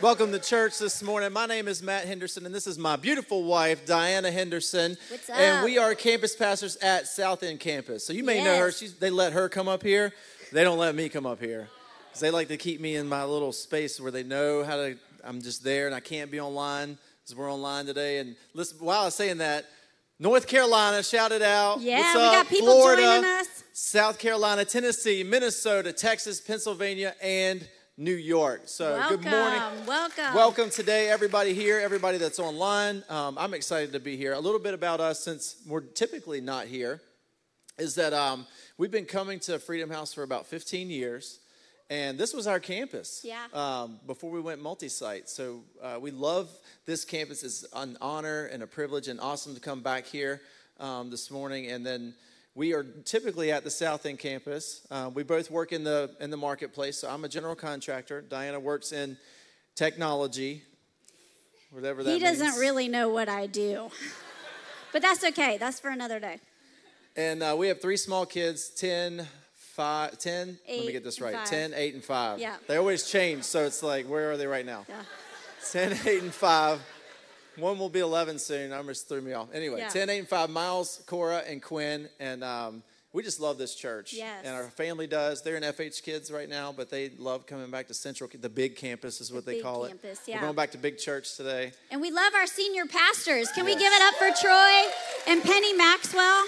Welcome to church this morning. My name is Matt Henderson, and this is my beautiful wife, Diana Henderson. What's up? And we are campus pastors at South End Campus. So you may know her. They let her come up here. They don't let me come up here because they like to keep me in my little space where they know how to. I'm just there, and I can't be online because we're online today. And listen, while I was saying that, North Carolina, shout it out. Yeah, what's up? We got people Florida, joining us. South Carolina, Tennessee, Minnesota, Texas, Pennsylvania, and New York. So welcome, good morning. Welcome today, everybody here, everybody that's online. I'm excited to be here. A little bit about us, since we're typically not here, is that we've been coming to Freedom House for about 15 years, and this was our campus before we went multi-site. So we love this campus. It's an honor and a privilege and awesome to come back here this morning. And then we are typically at the South End campus. We both work in the marketplace. So I'm a general contractor. Diana works in technology, whatever that means. He doesn't really know what I do. But that's okay. That's for another day. And we have three small kids, 10, 8, and 5. Yeah. They always change, so it's like, where are they right now? Yeah. 10, 8, and 5. One will be 11 soon. I just threw me off. Anyway, yeah. 10, 8, and 5, Miles, Cora, and Quinn. And we just love this church. Yes. And our family does. They're in FH Kids right now, but they love coming back to Central. The big campus is what they call it. Big campus, yeah. We're going back to big church today. And we love our senior pastors. Can we give it up for Troy and Penny Maxwell?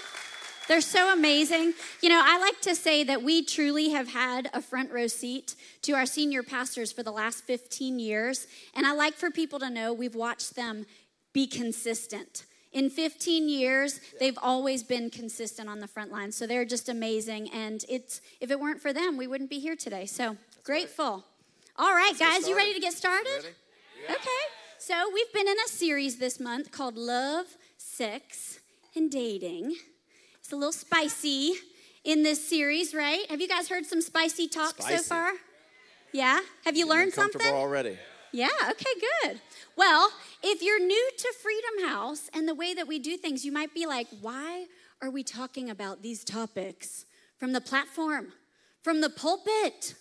They're so amazing. You know, I like to say that we truly have had a front row seat to our senior pastors for the last 15 years. And I like for people to know we've watched them be consistent. In 15 years, they've always been consistent on the front line. So they're just amazing. And if it weren't for them, we wouldn't be here today. So that's grateful. Right. All right, guys, you ready to get started? Yeah. Okay. So we've been in a series this month called Love, Sex, and Dating. It's a little spicy in this series, right? Have you guys heard some spicy talk so far? Yeah? Have you learned something? Comfortable already. Yeah, okay, good. Well, if you're new to Freedom House and the way that we do things, you might be like, why are we talking about these topics from the platform, from the pulpit?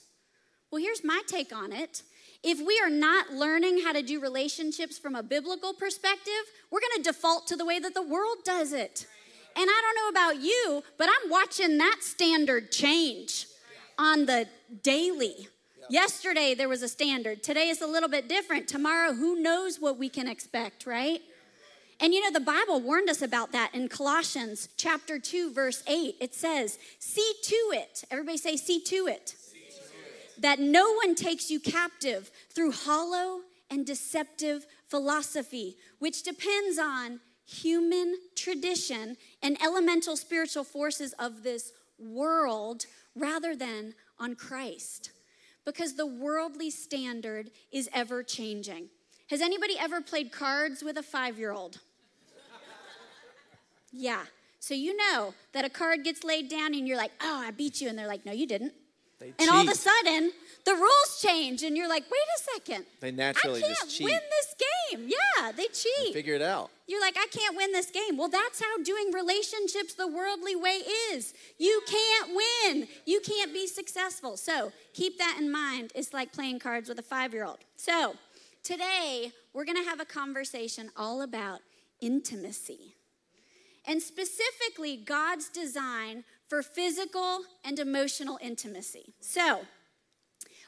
Well, here's my take on it. If we are not learning how to do relationships from a biblical perspective, we're going to default to the way that the world does it. And I don't know about you, but I'm watching that standard change on the daily. Yep. Yesterday, there was a standard. Today, it's a little bit different. Tomorrow, who knows what we can expect, right? And you know, the Bible warned us about that in Colossians chapter 2, verse 8. It says, see to it. Everybody say, see to it. See to it. That no one takes you captive through hollow and deceptive philosophy, which depends on human tradition and elemental spiritual forces of this world rather than on Christ, because the worldly standard is ever changing. Has anybody ever played cards with a 5-year-old? Yeah. So you know that a card gets laid down and you're like, oh, I beat you. And they're like, no, you didn't. They and cheat. All of a sudden, the rules change. And you're like, wait a second. They naturally just cheat. I can't win this game. Yeah, they cheat. They figure it out. You're like, I can't win this game. Well, that's how doing relationships the worldly way is. You can't win. You can't be successful. So keep that in mind. It's like playing cards with a 5-year-old. So today, we're going to have a conversation all about intimacy. And specifically, God's design for physical and emotional intimacy. So,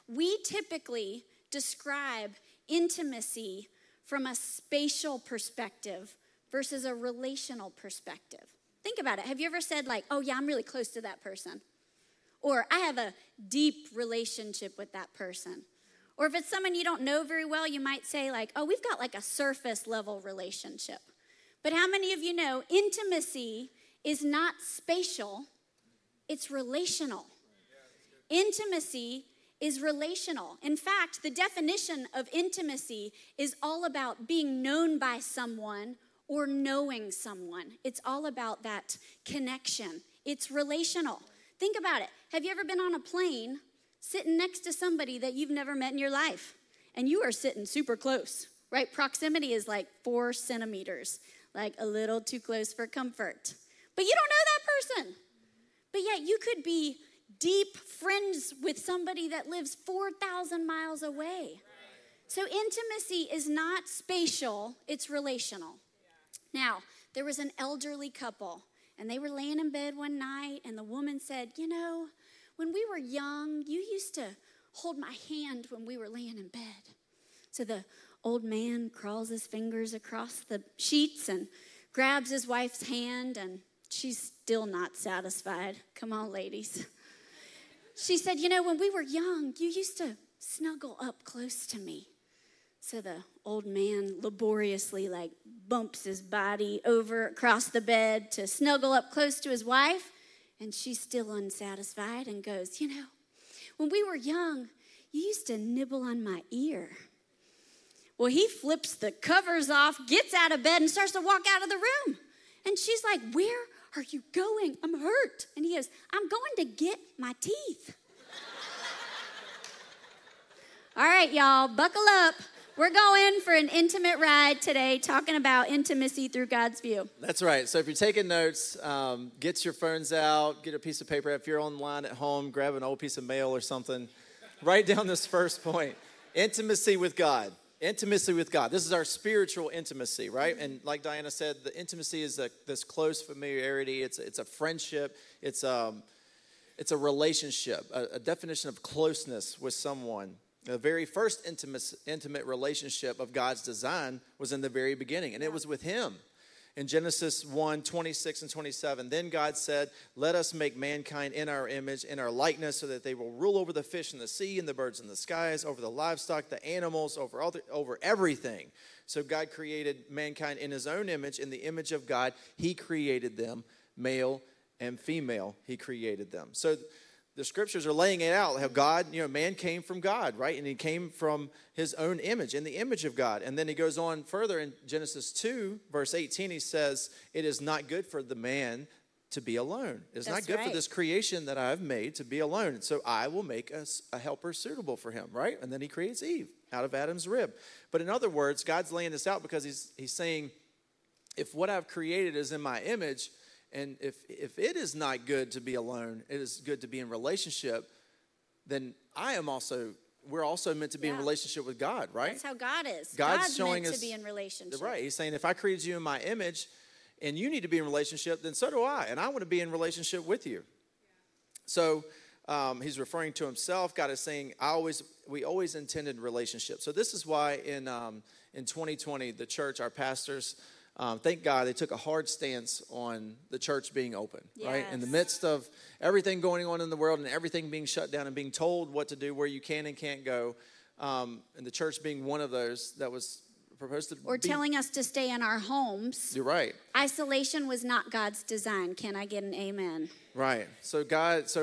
we typically describe intimacy from a spatial perspective versus a relational perspective. Think about it. Have you ever said like, oh yeah, I'm really close to that person? Or I have a deep relationship with that person. Or if it's someone you don't know very well, you might say like, oh, we've got like a surface level relationship. But how many of you know intimacy is not spatial, it's relational. Intimacy is relational. In fact, the definition of intimacy is all about being known by someone or knowing someone. It's all about that connection. It's relational. Think about it. Have you ever been on a plane sitting next to somebody that you've never met in your life? And you are sitting super close, right? Proximity is like 4 centimeters. Like a little too close for comfort. But you don't know that person. But yet you could be deep friends with somebody that lives 4,000 miles away. So intimacy is not spatial, it's relational. Now, there was an elderly couple, and they were laying in bed one night, and the woman said, you know, when we were young, you used to hold my hand when we were laying in bed. So the old man crawls his fingers across the sheets and grabs his wife's hand, and she's still not satisfied. Come on, ladies. She said, you know, when we were young, you used to snuggle up close to me. So the old man laboriously, like, bumps his body over across the bed to snuggle up close to his wife, and she's still unsatisfied and goes, you know, when we were young, you used to nibble on my ear. Well, he flips the covers off, gets out of bed, and starts to walk out of the room. And she's like, where are you going? I'm hurt. And he goes, I'm going to get my teeth. All right, y'all, buckle up. We're going for an intimate ride today, talking about intimacy through God's view. That's right. So if you're taking notes, get your phones out, get a piece of paper. If you're online at home, grab an old piece of mail or something. Write down this first point, intimacy with God. Intimacy with God. This is our spiritual intimacy, right? And like Diana said, the intimacy is this close familiarity. It's a friendship. It's a relationship, a definition of closeness with someone. The very first intimate relationship of God's design was in the very beginning, and it was with Him. In Genesis 1, 26 and 27, then God said, let us make mankind in our image, in our likeness, so that they will rule over the fish in the sea and the birds in the skies, over the livestock, the animals, over everything. So God created mankind in His own image. In the image of God, He created them, male and female, He created them. So the scriptures are laying it out, how God, you know, man came from God, right? And he came from his own image, in the image of God. And then he goes on further in Genesis 2, verse 18, he says, it is not good for the man to be alone. It's not good for this creation that I've made to be alone. And so I will make a helper suitable for him, right? And then he creates Eve out of Adam's rib. But in other words, God's laying this out because he's saying, if what I've created is in my image, and if it is not good to be alone, it is good to be in relationship, then we're also meant to be in relationship with God, right? That's how God is. God's showing us to be in relationship. Right. He's saying, if I created you in my image and you need to be in relationship, then so do I. And I want to be in relationship with you. Yeah. So he's referring to himself. God is saying, we always intended relationship. So this is why in 2020, the church, our pastors, thank God they took a hard stance on the church being open, right? In the midst of everything going on in the world and everything being shut down and being told what to do, where you can and can't go, and the church being one of those that was supposed to be. Or telling us to stay in our homes. You're right. Isolation was not God's design. Can I get an amen? Right. So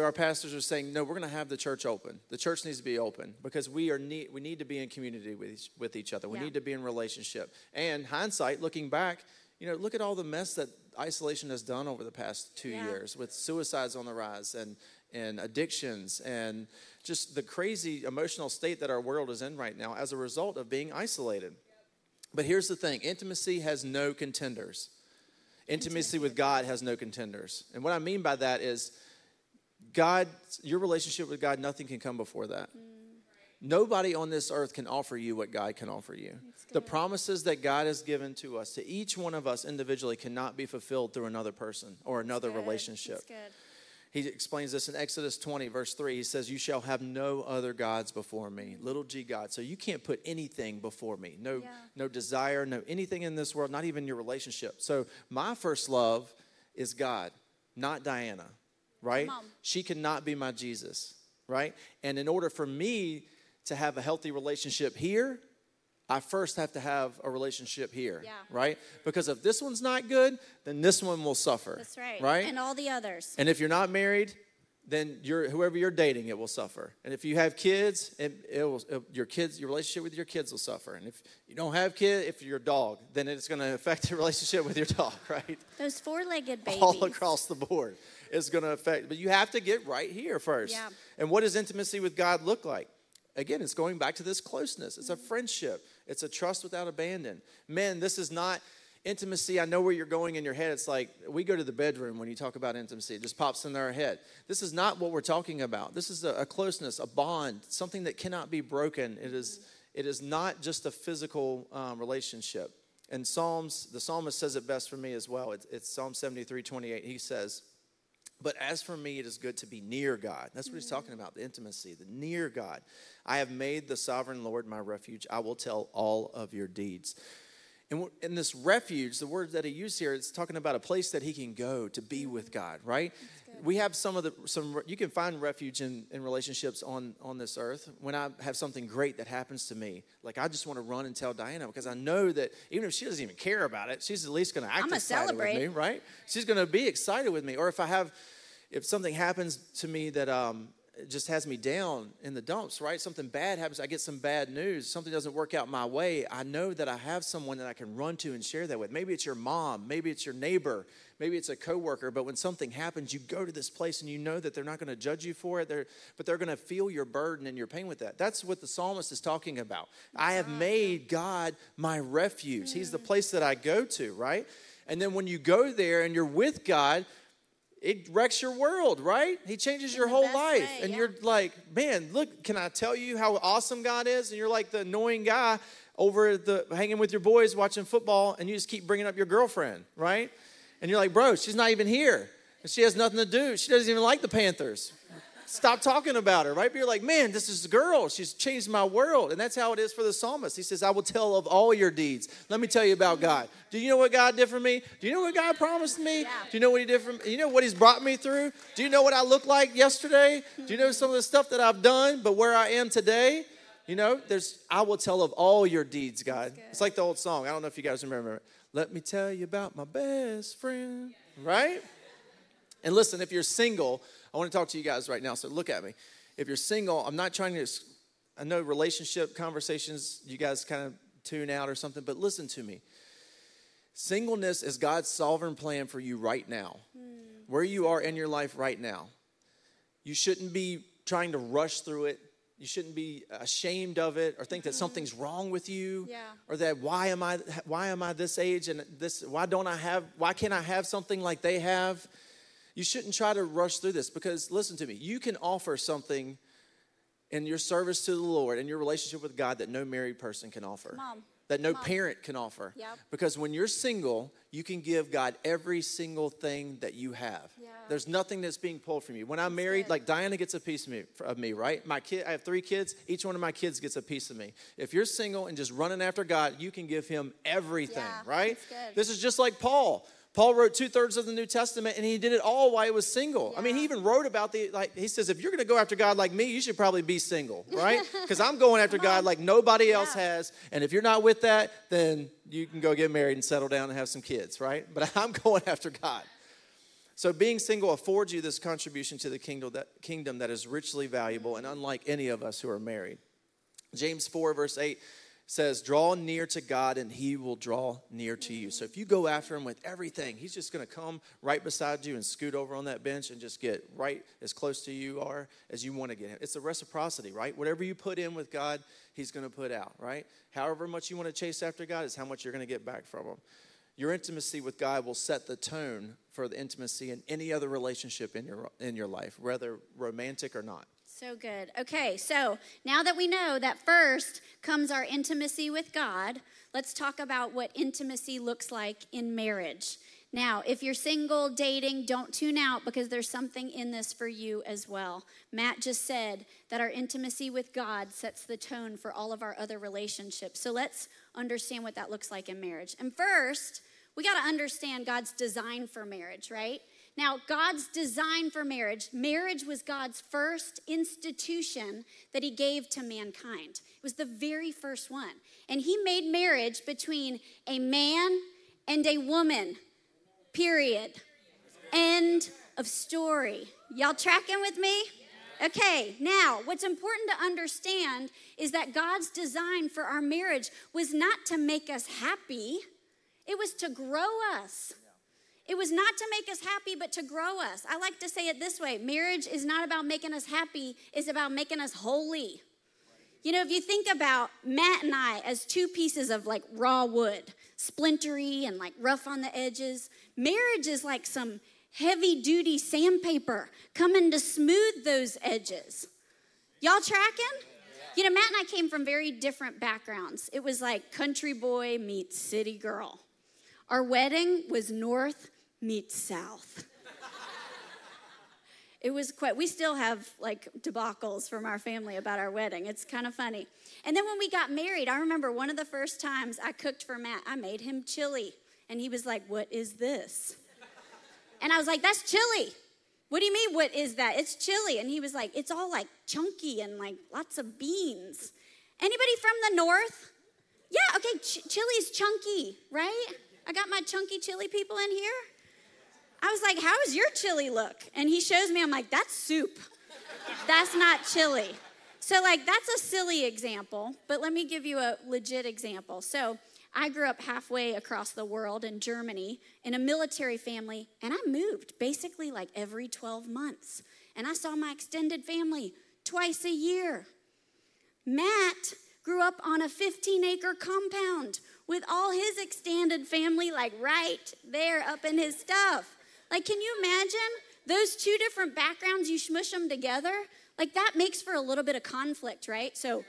our pastors are saying, no, we're going to have the church open. The church needs to be open because we need to be in community with each other. We need to be in relationship. And hindsight, looking back, look at all the mess that isolation has done over the past 2 years with suicides on the rise and addictions and just the crazy emotional state that our world is in right now as a result of being isolated. But here's the thing. Intimacy has no contenders. Intimacy with God has no contenders. And what I mean by that is God, your relationship with God, nothing can come before that. Mm. Nobody on this earth can offer you what God can offer you. The promises that God has given to us, to each one of us individually, cannot be fulfilled through another person or another relationship. That's good. He explains this in Exodus 20, verse 3. He says, you shall have no other gods before me, little g God. So you can't put anything before me, no desire, no anything in this world, not even your relationship. So my first love is God, not Diana, right? Mom. She cannot be my Jesus, right? And in order for me to have a healthy relationship here, I first have to have a relationship here, right? Because if this one's not good, then this one will suffer. That's right. Right? And all the others. And if you're not married, then whoever you're dating, it will suffer. And if you have kids, your relationship with your kids will suffer. And if you don't have kids, if you're a dog, then it's going to affect your relationship with your dog, right? Those four-legged babies. All across the board, it's going to affect. But you have to get right here first. Yeah. And what does intimacy with God look like? Again, it's going back to this closeness. It's a friendship. It's a trust without abandon. Men, this is not intimacy. I know where you're going in your head. It's like we go to the bedroom when you talk about intimacy. It just pops into our head. This is not what we're talking about. This is a closeness, a bond, something that cannot be broken. It is not just a physical relationship. And Psalms, the psalmist says it best for me as well. It's Psalm 73:28. He says, but as for me, it is good to be near God. That's what he's talking about, the intimacy, the near God. I have made the sovereign Lord my refuge. I will tell all of your deeds. And in this refuge, the word that he used here, it's talking about a place that he can go to be with God, right? We have you can find refuge in relationships on this earth. When I have something great that happens to me, like I just want to run and tell Diana because I know that even if she doesn't even care about it, she's at least going to act excited with me, right? She's going to be excited with me. Or if something happens to me that just has me down in the dumps, right? Something bad happens. I get some bad news. Something doesn't work out my way. I know that I have someone that I can run to and share that with. Maybe it's your mom. Maybe it's your neighbor. Maybe it's a coworker. But when something happens, you go to this place and you know that they're not going to judge you for it. But they're going to feel your burden and your pain with that. That's what the psalmist is talking about. I have made God my refuge. He's the place that I go to, right? And then when you go there and you're with God, it wrecks your world, right? He changes your whole life. And you're like, man, look, can I tell you how awesome God is? And you're like the annoying guy over hanging with your boys watching football, and you just keep bringing up your girlfriend, right? And you're like, bro, she's not even here. And she has nothing to do. She doesn't even like the Panthers. Stop talking about her, right? But you're like, man, this is a girl. She's changed my world. And that's how it is for the psalmist. He says, I will tell of all your deeds. Let me tell you about God. Do you know what God did for me? Do you know what God promised me? Yeah. Do you know what he did for me? Do you know what he's brought me through? Do you know what I looked like yesterday? Do you know some of the stuff that I've done, but where I am today? I will tell of all your deeds, God. It's like the old song. I don't know if you guys remember it. Let me tell you about my best friend, right? And listen, if you're single, I want to talk to you guys right now, so look at me. If you're single, I'm not trying to, I know relationship conversations, you guys kind of tune out or something, but listen to me. Singleness is God's sovereign plan for you right now, where you are in your life right now. You shouldn't be trying to rush through it. You shouldn't be ashamed of it or think that something's wrong with you or that why am I this age and this, why can't I have something like they have? You shouldn't try to rush through this because, listen to me, you can offer something in your service to the Lord and your relationship with God that no married person can offer, that no parent can offer. Yep. Because when you're single, you can give God every single thing that you have. Yeah. There's nothing that's being pulled from you. When I'm married, like Diana gets a piece of me, right? I have 3 kids. Each one of my kids gets a piece of me. If you're single and just running after God, you can give him everything, right? This is just like Paul. Paul wrote 2/3 of the New Testament, and he did it all while he was single. Yeah. I mean, he even wrote about he says, if you're going to go after God like me, you should probably be single, right? Because I'm going after God like nobody else has. And if you're not with that, then you can go get married and settle down and have some kids, right? But I'm going after God. So being single affords you this contribution to the kingdom that is richly valuable and unlike any of us who are married. James 4, verse 8 says, draw near to God and he will draw near to you. So if you go after him with everything, he's just going to come right beside you and scoot over on that bench and just get right as close to you are as you want to get him. It's a reciprocity, right? Whatever you put in with God, he's going to put out, right? However much you want to chase after God is how much you're going to get back from him. Your intimacy with God will set the tone for the intimacy in any other relationship in your life, whether romantic or not. So good. Okay, so now that we know that first comes our intimacy with God, let's talk about what intimacy looks like in marriage. Now, if you're single, dating, don't tune out because there's something in this for you as well. Matt just said that our intimacy with God sets the tone for all of our other relationships. So let's understand what that looks like in marriage. And first, we got to understand God's design for marriage, right? Now, God's design for marriage was God's first institution that he gave to mankind. It was the very first one. And he made marriage between a man and a woman, period. End of story. Y'all tracking with me? Okay, now, what's important to understand is that God's design for our marriage was not to make us happy. It was to grow us. It was not to make us happy, but to grow us. I like to say it this way. Marriage is not about making us happy. It's about making us holy. You know, if you think about Matt and I as two pieces of like raw wood, splintery and like rough on the edges, marriage is like some heavy-duty sandpaper coming to smooth those edges. Y'all tracking? You know, Matt and I came from very different backgrounds. It was like country boy meets city girl. Our wedding was north meets south. It was quite, we still have like debacles from our family about our wedding. It's kind of funny. And then when we got married, I remember one of the first times I cooked for Matt, I made him chili. And he was like, what is this? And I was like, that's chili. What do you mean, what is that? It's chili. And he was like, it's all like chunky and like lots of beans. Anybody from the north? Yeah, okay, chili's chunky, right? I got my chunky chili people in here. I was like, how does your chili look? And he shows me, I'm like, that's soup. That's not chili. So like, that's a silly example, but let me give you a legit example. So I grew up halfway across the world in Germany in a military family, and I moved basically like every 12 months. And I saw my extended family twice a year. Matt grew up on a 15-acre compound with all his extended family like right there up in his stuff. Like, can you imagine those two different backgrounds, you smush them together? Like, that makes for a little bit of conflict, right? So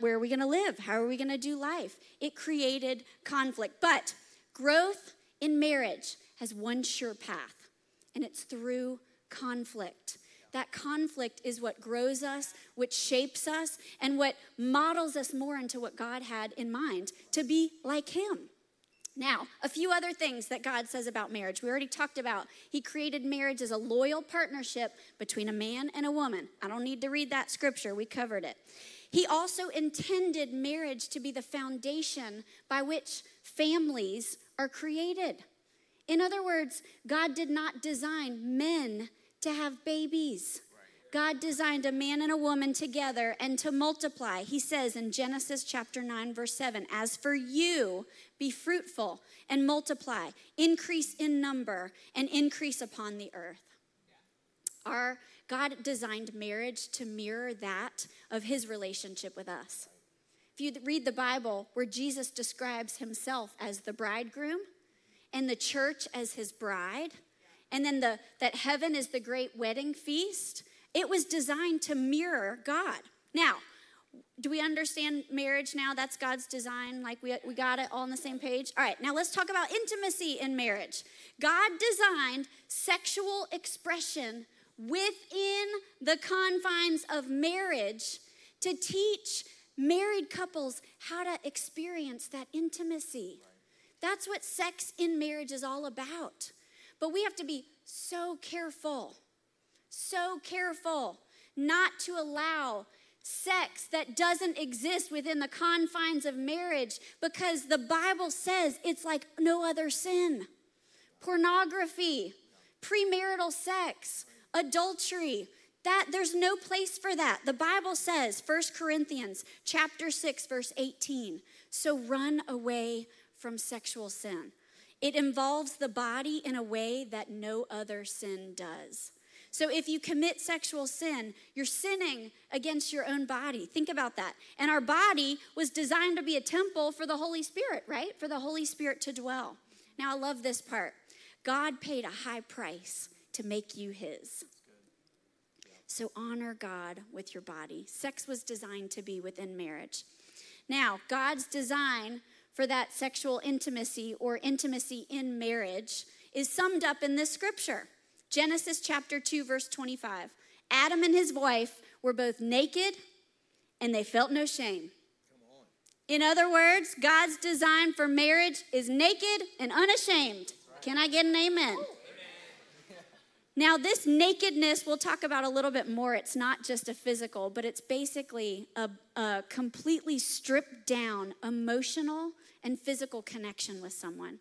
where are we going to live? How are we going to do life? It created conflict. But growth in marriage has one sure path, and it's through conflict. That conflict is what grows us, what shapes us, and what models us more into what God had in mind, to be like him. Now, a few other things that God says about marriage. We already talked about he created marriage as a loyal partnership between a man and a woman. I don't need to read that scripture. We covered it. He also intended marriage to be the foundation by which families are created. In other words, God did not design men to have babies. God designed a man and a woman together and to multiply. He says in Genesis chapter 9, verse 7, as for you, be fruitful and multiply, increase in number and increase upon the earth. Our God designed marriage to mirror that of his relationship with us. If you read the Bible where Jesus describes himself as the bridegroom and the church as his bride, and then that heaven is the great wedding feast, it was designed to mirror God. Now, do we understand marriage now? That's God's design. Like we got it all on the same page. All right, now let's talk about intimacy in marriage. God designed sexual expression within the confines of marriage to teach married couples how to experience that intimacy. That's what sex in marriage is all about. But we have to be so careful not to allow sex that doesn't exist within the confines of marriage, because the Bible says it's like no other sin. Pornography, premarital sex, adultery, that there's no place for that. The Bible says, 1 Corinthians chapter 6, verse 18, so run away from sexual sin. It involves the body in a way that no other sin does. So if you commit sexual sin, you're sinning against your own body. Think about that. And our body was designed to be a temple for the Holy Spirit, right? For the Holy Spirit to dwell. Now, I love this part. God paid a high price to make you his. So honor God with your body. Sex was designed to be within marriage. Now, God's design for that sexual intimacy or intimacy in marriage is summed up in this scripture. Genesis chapter 2, verse 25. Adam and his wife were both naked and they felt no shame. Come on. In other words, God's design for marriage is naked and unashamed. Right. Can I get an amen? Ooh. Now, this nakedness we'll talk about a little bit more. It's not just a physical, but it's basically a completely stripped down emotional and physical connection with someone.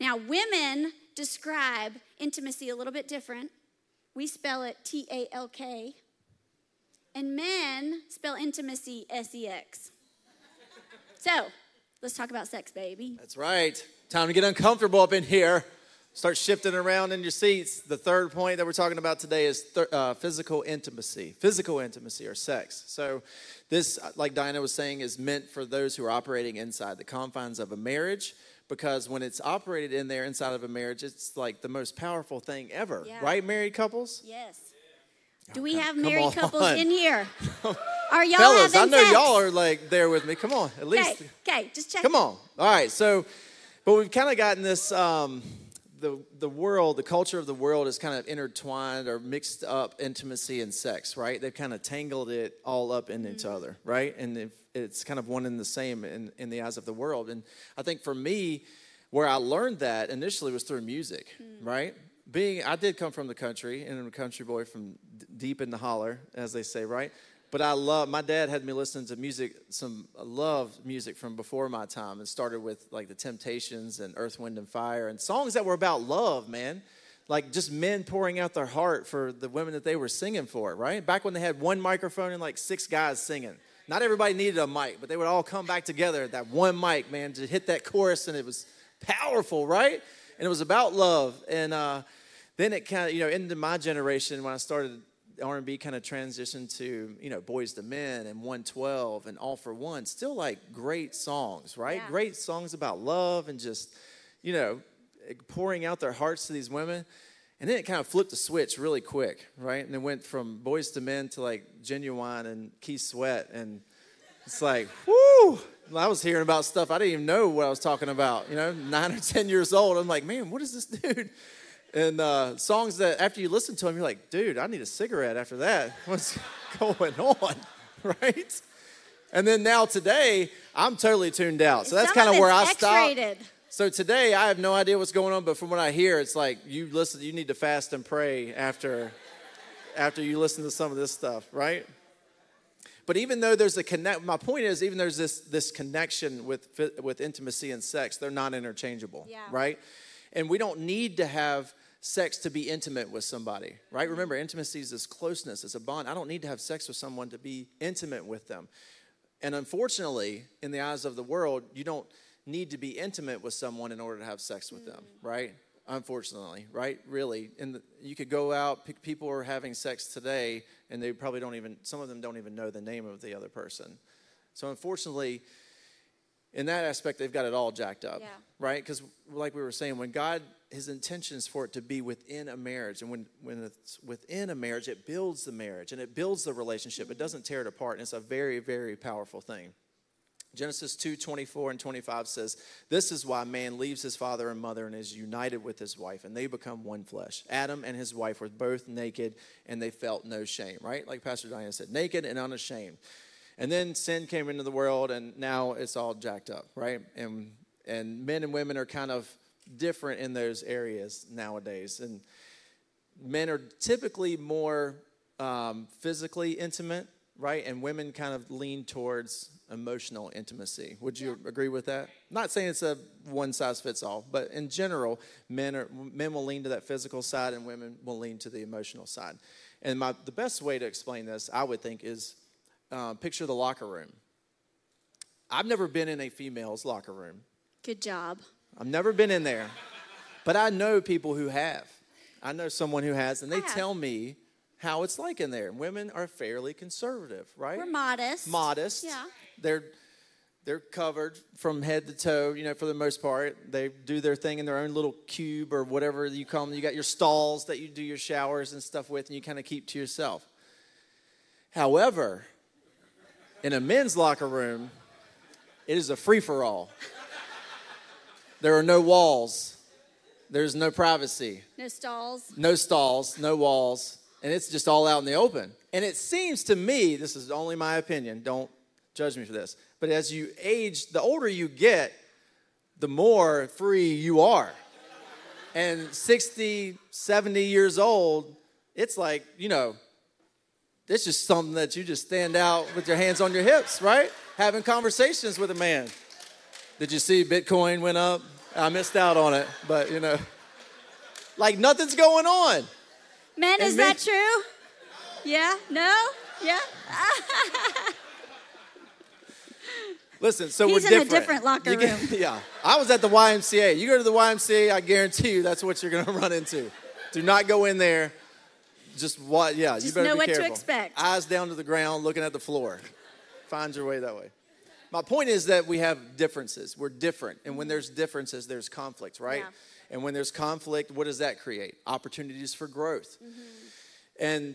Now, women describe intimacy a little bit different. We spell it T-A-L-K, and men spell intimacy S-E-X. So, let's talk about sex, baby. That's right. Time to get uncomfortable up in here. Start shifting around in your seats. The third point that we're talking about today is physical intimacy or sex. So this, like Diana was saying, is meant for those who are operating inside the confines of a marriage, because when it's operated in there inside of a marriage, it's like the most powerful thing ever. Yeah. Right, married couples? Yes. Do we have married couples in here? Are y'all having sex? Fellas, I know y'all are like there with me. Come on, at least. Okay, just check. Come on. All right, so, but we've kind of gotten this... The world, the culture of the world is kind of intertwined or mixed up intimacy and sex, right? They've kind of tangled it all up in each other, right? And it's kind of one and the same in the eyes of the world. And I think for me, where I learned that initially was through music, right? I did come from the country, and I'm a country boy from deep in the holler, as they say, right? But my dad had me listen to music, music from before my time, and started with like The Temptations and Earth, Wind, and Fire, and songs that were about love, man. Like just men pouring out their heart for the women that they were singing for, right? Back when they had one microphone and like six guys singing. Not everybody needed a mic, but they would all come back together at that one mic, man, to hit that chorus, and it was powerful, right? And it was about love. And then it kind of, into my generation when I started R&B kind of transitioned to, Boys II Men and 112 and All for One. Still like great songs, right? Yeah. Great songs about love and just, pouring out their hearts to these women. And then it kind of flipped the switch really quick, right? And it went from Boys II Men to like Genuine and Keith Sweat. And it's like, whoo! I was hearing about stuff I didn't even know what I was talking about, 9 or 10 years old. I'm like, man, what is this dude? And songs that after you listen to them, you're like, dude, I need a cigarette after that. What's going on, right? And then now today, I'm totally tuned out. So that's kind of where I stopped. So today, I have no idea what's going on, but from what I hear, it's like you need to fast and pray after you listen to some of this stuff, right? But even though there's my point is, even though there's this connection with intimacy and sex, they're not interchangeable, right? And we don't need to have sex to be intimate with somebody, right? Remember, intimacy is this closeness, it's a bond. I don't need to have sex with someone to be intimate with them. And unfortunately, in the eyes of the world, you don't need to be intimate with someone in order to have sex with them, right? Unfortunately, right? Really, and you could go out. People are having sex today, and they probably some of them don't even know the name of the other person. So unfortunately, in that aspect, they've got it all jacked up, right? Because like we were saying, when God, his intention is for it to be within a marriage. And when it's within a marriage, it builds the marriage and it builds the relationship. It doesn't tear it apart. And it's a very, very powerful thing. Genesis 2:24 and 25 says, this is why man leaves his father and mother and is united with his wife, and they become one flesh. Adam and his wife were both naked, and they felt no shame, right? Like Pastor Diana said, naked and unashamed. And then sin came into the world, and now it's all jacked up, right? And men and women are kind of different in those areas nowadays. And men are typically more physically intimate, right? And women kind of lean towards emotional intimacy. Would you agree with that? I'm not saying it's a one-size-fits-all, but in general, men will lean to that physical side and women will lean to the emotional side. And the best way to explain this, I would think, is picture the locker room. I've never been in a female's locker room. Good job. I've never been in there, but I know people who have. I know someone who has, and they tell me how it's like in there. Women are fairly conservative, right? We're modest. Yeah. They're covered from head to toe, you know, for the most part. They do their thing in their own little cube or whatever you call them. You got your stalls that you do your showers and stuff with, and you kind of keep to yourself. However, in a men's locker room, it is a free-for-all. There are no walls. There's no privacy. No stalls. No stalls, no walls, and it's just all out in the open. And it seems to me, this is only my opinion, don't judge me for this, but as you age, the older you get, the more free you are. And 60, 70 years old, it's like, you know, it's just something that you just stand out with your hands on your hips, right? Having conversations with a man. Did you see Bitcoin went up? I missed out on it, but, you know, like nothing's going on. Men, is that true? Yeah? No? Yeah? Listen, so we're different. He's in a different locker room. Yeah. I was at the YMCA. You go to the YMCA, I guarantee you that's what you're going to run into. Do not go in there. Just what? Yeah, you better be careful. Just know what to expect. Eyes down to the ground, looking at the floor. Find your way that way. My point is that we have differences. We're different. And when there's differences, there's conflict, right? Yeah. And when there's conflict, what does that create? Opportunities for growth. Mm-hmm. And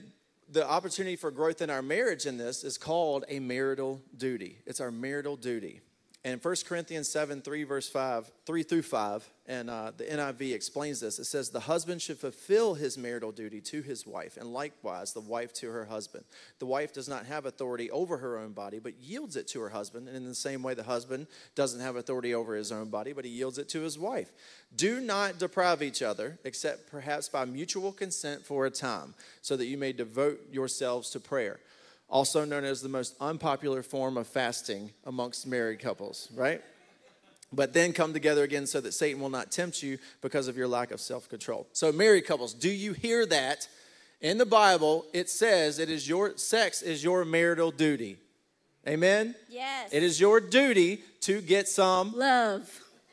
the opportunity for growth in our marriage in this is called a marital duty. It's our marital duty. And 1 Corinthians 7, 3, verse 5, 3 through 5, and the NIV explains this. It says, the husband should fulfill his marital duty to his wife, and likewise the wife to her husband. The wife does not have authority over her own body, but yields it to her husband. And in the same way, the husband doesn't have authority over his own body, but he yields it to his wife. Do not deprive each other, except perhaps by mutual consent for a time, so that you may devote yourselves to prayer. Also known as the most unpopular form of fasting amongst married couples, right? But then come together again so that Satan will not tempt you because of your lack of self-control. So married couples, do you hear that? In the Bible, it says it is your sex is your marital duty. Amen? Yes. It is your duty to get some love.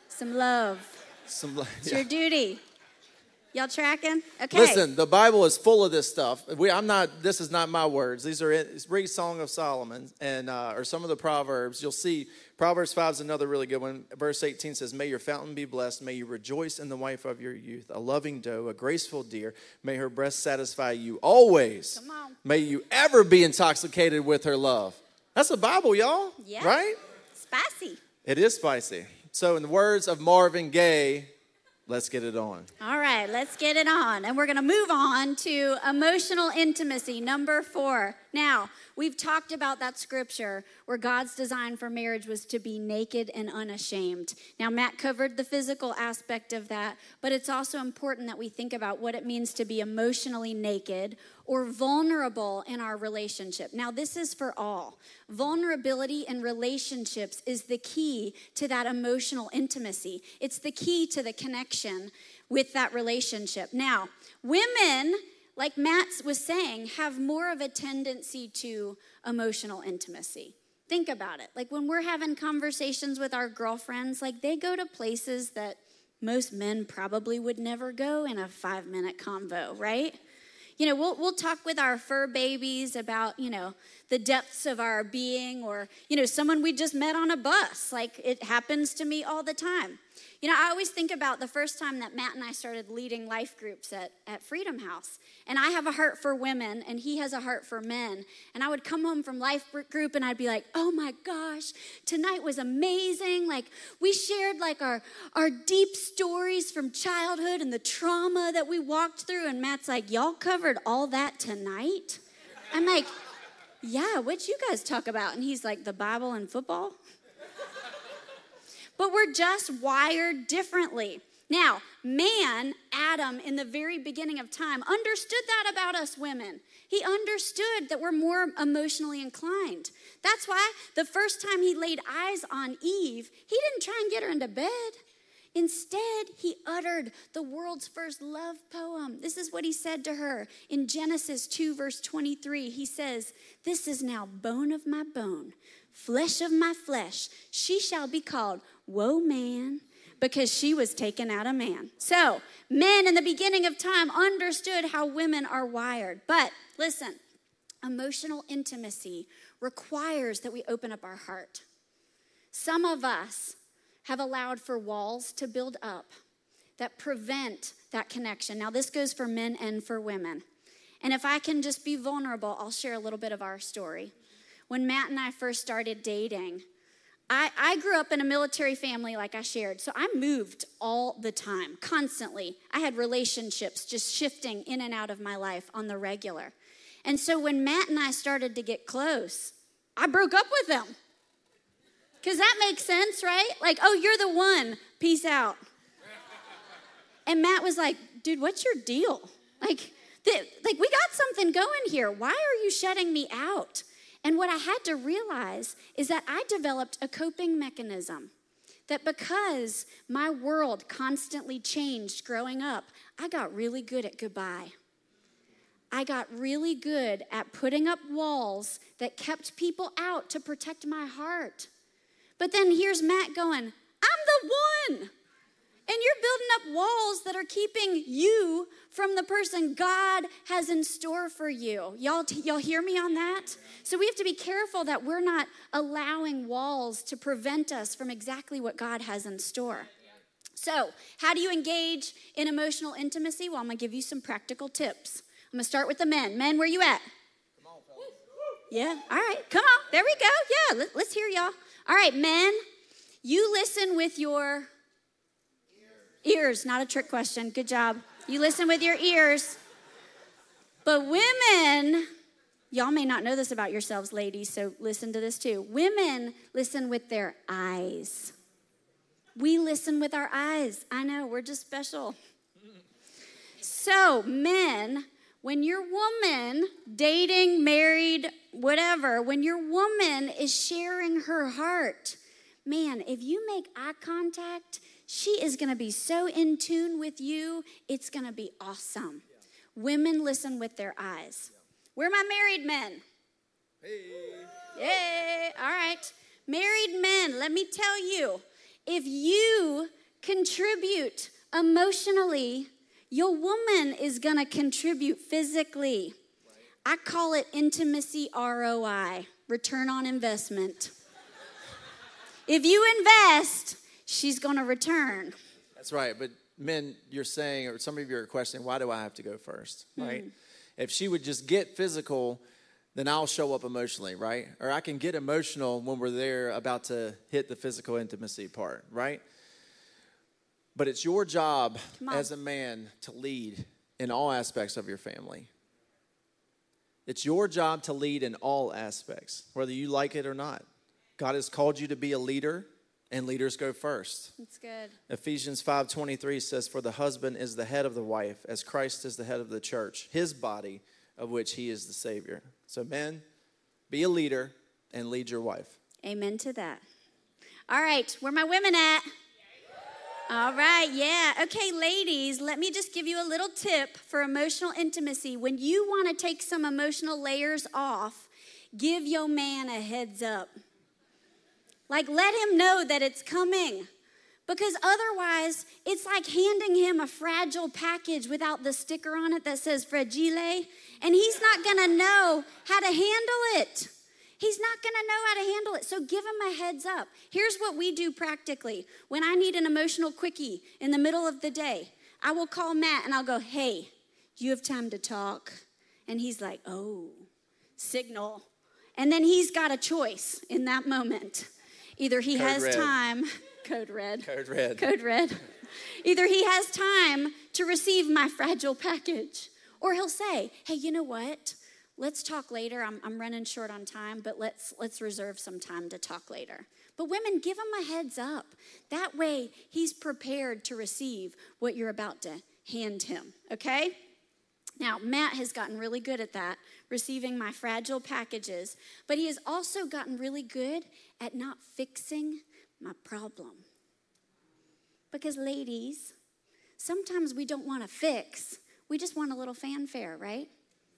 Some love. It's your duty. Y'all tracking? Okay. Listen, the Bible is full of this stuff. This is not my words. These are read Song of Solomon and or some of the Proverbs. You'll see Proverbs 5 is another really good one. Verse 18 says, "May your fountain be blessed. May you rejoice in the wife of your youth, a loving doe, a graceful deer. May her breast satisfy you always. Come on. May you ever be intoxicated with her love." That's the Bible, y'all. Yeah. Right? Spicy. It is spicy. So in the words of Marvin Gaye, let's get it on. All right, let's get it on. And we're going to move on to emotional intimacy, number 4. Now, we've talked about that scripture where God's design for marriage was to be naked and unashamed. Now, Matt covered the physical aspect of that, but it's also important that we think about what it means to be emotionally naked or vulnerable in our relationship. Now, this is for all. Vulnerability in relationships is the key to that emotional intimacy. It's the key to the connection with that relationship. Now, women, like Matt was saying, have more of a tendency to emotional intimacy. Think about it. Like when we're having conversations with our girlfriends, like they go to places that most men probably would never go in a 5-minute convo, right? You know, we'll talk with our fur babies about, you know, the depths of our being or, you know, someone we just met on a bus. Like, it happens to me all the time. You know, I always think about the first time that Matt and I started leading life groups at Freedom House. And I have a heart for women, and he has a heart for men. And I would come home from life group, and I'd be like, oh, my gosh, tonight was amazing. Like, we shared, like, our deep stories from childhood and the trauma that we walked through. And Matt's like, y'all covered all that tonight? I'm like, yeah, what'd you guys talk about? And he's like, the Bible and football. But we're just wired differently. Now, man, Adam, in the very beginning of time, understood that about us women. He understood that we're more emotionally inclined. That's why the first time he laid eyes on Eve, he didn't try and get her into bed. Instead, he uttered the world's first love poem. This is what he said to her in Genesis 2, verse 23. He says, "This is now bone of my bone, flesh of my flesh. She shall be called Woe Man, because she was taken out of man." So, men in the beginning of time understood how women are wired. But listen, emotional intimacy requires that we open up our heart. Some of us have allowed for walls to build up that prevent that connection. Now, this goes for men and for women. And if I can just be vulnerable, I'll share a little bit of our story. When Matt and I first started dating, I grew up in a military family, like I shared, so I moved all the time, constantly. I had relationships just shifting in and out of my life on the regular. And so when Matt and I started to get close, I broke up with him. Because that makes sense, right? Like, oh, you're the one. Peace out. And Matt was like, dude, what's your deal? Like, we got something going here. Why are you shutting me out? And what I had to realize is that I developed a coping mechanism. That because my world constantly changed growing up, I got really good at goodbye. I got really good at putting up walls that kept people out to protect my heart. But then here's Matt going, I'm the one. And you're building up walls that are keeping you from the person God has in store for you. Y'all hear me on that? So we have to be careful that we're not allowing walls to prevent us from exactly what God has in store. So how do you engage in emotional intimacy? Well, I'm going to give you some practical tips. I'm going to start with the men. Men, where you at? Come on, fellas. Yeah, all right, come on. There we go. Yeah, let's hear y'all. All right, men, you listen with your ears, not a trick question. Good job. You listen with your ears. But women, y'all may not know this about yourselves, ladies, so listen to this too. Women listen with their eyes. We listen with our eyes. I know, we're just special. So, men, when your woman, dating, married, whatever, when your woman is sharing her heart, man, if you make eye contact, she is going to be so in tune with you. It's going to be awesome. Yeah. Women listen with their eyes. Yeah. Where are my married men? Hey. Yay. All right. Married men, let me tell you, if you contribute emotionally, your woman is going to contribute physically. Right. I call it intimacy ROI, return on investment. If you invest, she's going to return. That's right. But men, you're saying, or some of you are questioning, why do I have to go first, right? If she would just get physical, then I'll show up emotionally, right? Or I can get emotional when we're there about to hit the physical intimacy part, right? But it's your job as a man to lead in all aspects of your family. It's your job to lead in all aspects, whether you like it or not. God has called you to be a leader, and leaders go first. That's good. Ephesians 5:23 says, "For the husband is the head of the wife, as Christ is the head of the church, his body, of which he is the Savior." So men, be a leader and lead your wife. Amen to that. All right, where are my women at? All right, yeah. Okay, ladies, let me just give you a little tip for emotional intimacy. When you want to take some emotional layers off, give your man a heads up. Like, let him know that it's coming, because otherwise it's like handing him a fragile package without the sticker on it that says fragile, and he's not going to know how to handle it. He's not going to know how to handle it. So give him a heads up. Here's what we do practically. When I need an emotional quickie in the middle of the day, I will call Matt and I'll go, "Hey, do you have time to talk?" And he's like, "Oh, signal." And then he's got a choice in that moment. Either he has time, code red. Either he has time to receive my fragile package, or he'll say, "Hey, you know what? Let's talk later. I'm running short on time, but let's reserve some time to talk later." But women, give him a heads up. That way he's prepared to receive what you're about to hand him, okay? Now, Matt has gotten really good at that, receiving my fragile packages, but he has also gotten really good at not fixing my problem. Because ladies, sometimes we don't want to fix. We just want a little fanfare, right?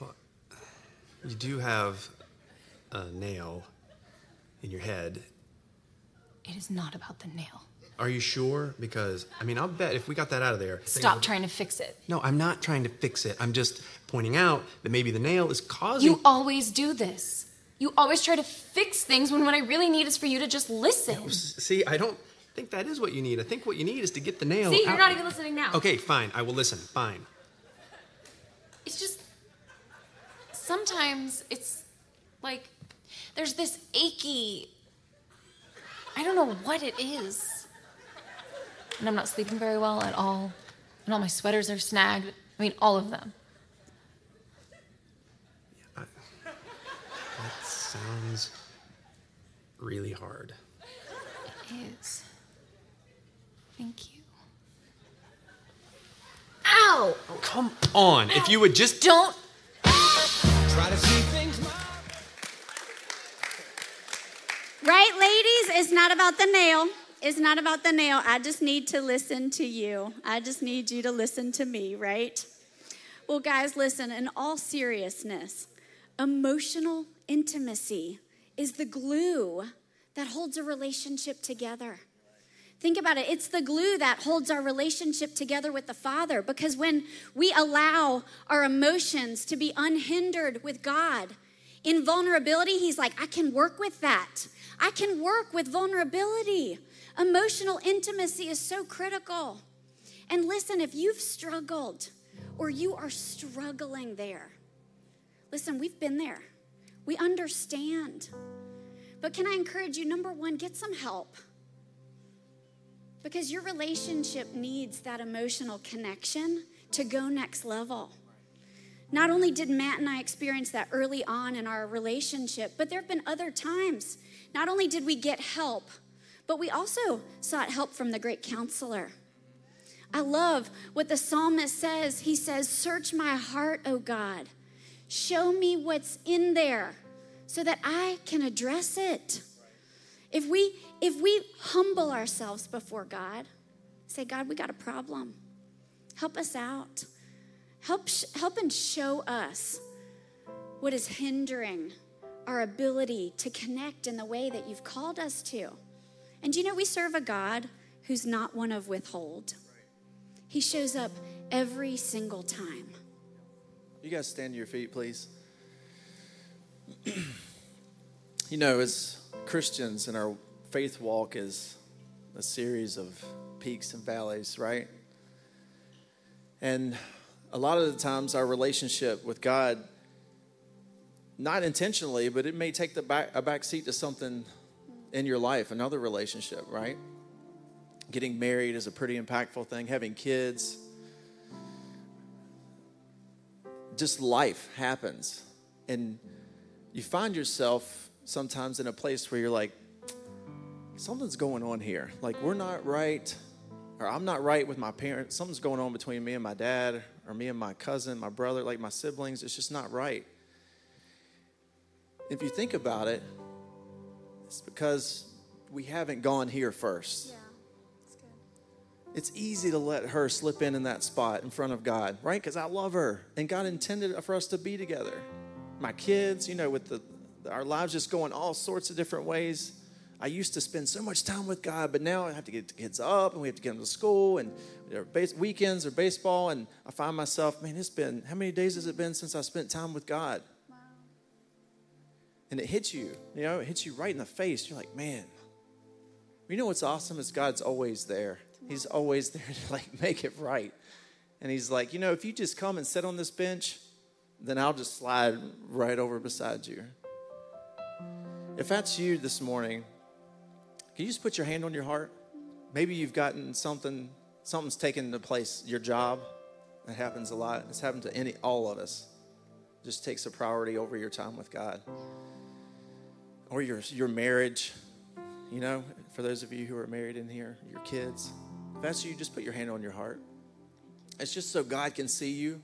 Well, you do have a nail in your head. It is not about the nail. Are you sure? Because, I mean, I'll bet if we got that out of there... Stop trying to fix it. No, I'm not trying to fix it. I'm just pointing out that maybe the nail is causing... You always do this. You always try to fix things when what I really need is for you to just listen. No, see, I don't think that is what you need. I think what you need is to get the nail out. See, you're not even listening now. Okay, fine. I will listen. Fine. It's just... Sometimes it's like... There's this achy... I don't know what it is. And I'm not sleeping very well at all. And all my sweaters are snagged. I mean, all of them. Yeah, that sounds really hard. It is. Thank you. Ow! Oh, come on. Ow. If you would just... Don't. Try to see things... Right, ladies? It's not about the nail. It's not about the nail. I just need to listen to you. I just need you to listen to me, right? Well, guys, listen, in all seriousness, emotional intimacy is the glue that holds a relationship together. Think about it. It's the glue that holds our relationship together with the Father, because when we allow our emotions to be unhindered with God, in vulnerability, he's like, I can work with that. I can work with vulnerability. Emotional intimacy is so critical. And listen, if you've struggled or you are struggling there, listen, we've been there. We understand. But can I encourage you, number one, get some help. Because your relationship needs that emotional connection to go next level. Not only did Matt and I experience that early on in our relationship, but there have been other times. Not only did we get help, but we also sought help from the great counselor. I love what the psalmist says. He says, search my heart, O God. Show me what's in there so that I can address it. If we humble ourselves before God, say, God, we got a problem. Help us out. Help and show us what is hindering our ability to connect in the way that you've called us to. And you know, we serve a God who's not one of withhold. He shows up every single time. You guys stand to your feet, please. You know, as Christians, and our faith walk is a series of peaks and valleys, right? And a lot of the times our relationship with God, not intentionally, but it may take a back seat to something in your life, another relationship, right? Getting married is a pretty impactful thing. Having kids. Just life happens. And you find yourself sometimes in a place where you're like, something's going on here. Like, we're not right, or I'm not right with my parents. Something's going on between me and my dad, or me and my cousin, my brother, like my siblings. It's just not right. If you think about it, it's because we haven't gone here first. Yeah, that's good. It's easy to let her slip in that spot in front of God, right? Because I love her, and God intended for us to be together. My kids, you know, with our lives just going all sorts of different ways. I used to spend so much time with God, but now I have to get the kids up, and we have to get them to school, and their weekends or baseball, and I find myself, man, how many days has it been since I spent time with God? And it hits you, it hits you right in the face. You're like, man, you know what's awesome is God's always there. He's always there to make it right. And he's like, if you just come and sit on this bench, then I'll just slide right over beside you. If that's you this morning, can you just put your hand on your heart? Maybe you've gotten something's taken the place, your job. That happens a lot. It's happened to all of us. It just takes a priority over your time with God. Or your marriage, for those of you who are married in here, your kids. If that's you, just put your hand on your heart. It's just so God can see you.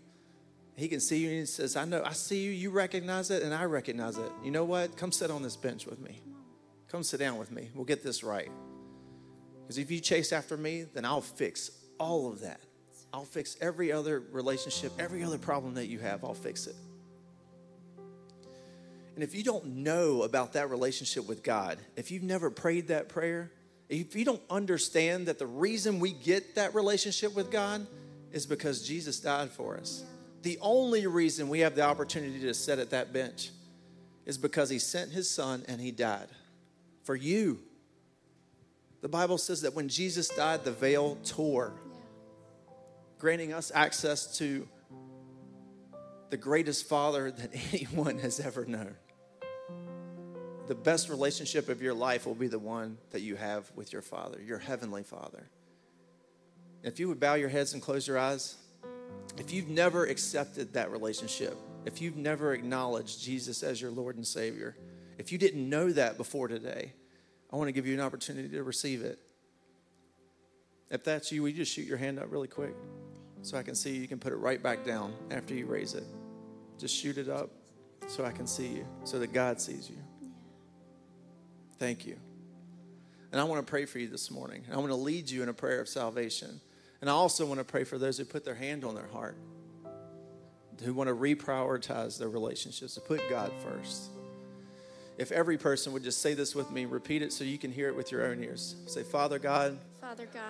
He can see you, and he says, I know, I see you, you recognize it, and I recognize it. You know what? Come sit on this bench with me. Come sit down with me. We'll get this right. Because if you chase after me, then I'll fix all of that. I'll fix every other relationship, every other problem that you have, I'll fix it. And if you don't know about that relationship with God, if you've never prayed that prayer, if you don't understand that the reason we get that relationship with God is because Jesus died for us. The only reason we have the opportunity to sit at that bench is because he sent his son and he died for you. The Bible says that when Jesus died, the veil tore, granting us access to the greatest Father that anyone has ever known. The best relationship of your life will be the one that you have with your Father, your Heavenly Father. If you would bow your heads and close your eyes, if you've never accepted that relationship, if you've never acknowledged Jesus as your Lord and Savior, if you didn't know that before today, I want to give you an opportunity to receive it. If that's you, will you just shoot your hand up really quick? So I can see you. You can put it right back down after you raise it. Just shoot it up so I can see you, so that God sees you. Thank you. And I want to pray for you this morning. I want to lead you in a prayer of salvation. And I also want to pray for those who put their hand on their heart, who want to reprioritize their relationships, to put God first. If every person would just say this with me, repeat it so you can hear it with your own ears. Say, Father God. Father God.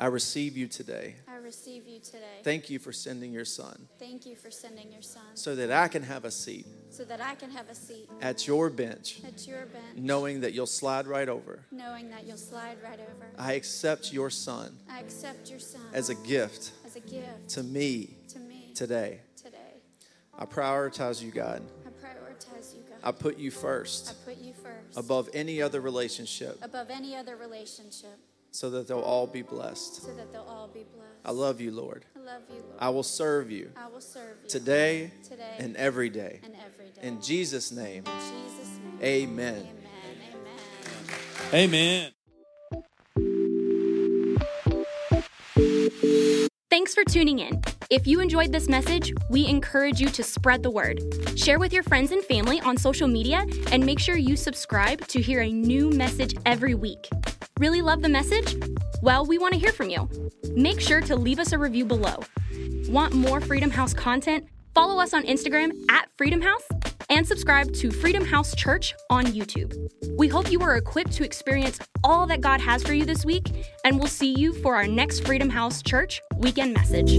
I receive you today. I receive you today. Thank you for sending your son. Thank you for sending your son. So that I can have a seat. So that I can have a seat. At your bench. At your bench. Knowing that you'll slide right over. Knowing that you'll slide right over. I accept your son. I accept your son. As a gift. As a gift. To me. To me. Today. Today. I prioritize you, God. I put you first. I put you first. Above any other relationship. Above any other relationship. So that they'll all be blessed. So that they'll all be blessed. I love you, Lord. I love you, Lord. I will serve you. I will serve you. Today. And every day. And every day. In Jesus' name. In Jesus' name. Amen. Amen. Amen. Amen. Thanks for tuning in. If you enjoyed this message, we encourage you to spread the word. Share with your friends and family on social media, and make sure you subscribe to hear a new message every week. Really love the message? Well, we want to hear from you. Make sure to leave us a review below. Want more Freedom House content? Follow us on Instagram @Freedom House and subscribe to Freedom House Church on YouTube. We hope you are equipped to experience all that God has for you this week, and we'll see you for our next Freedom House Church weekend message.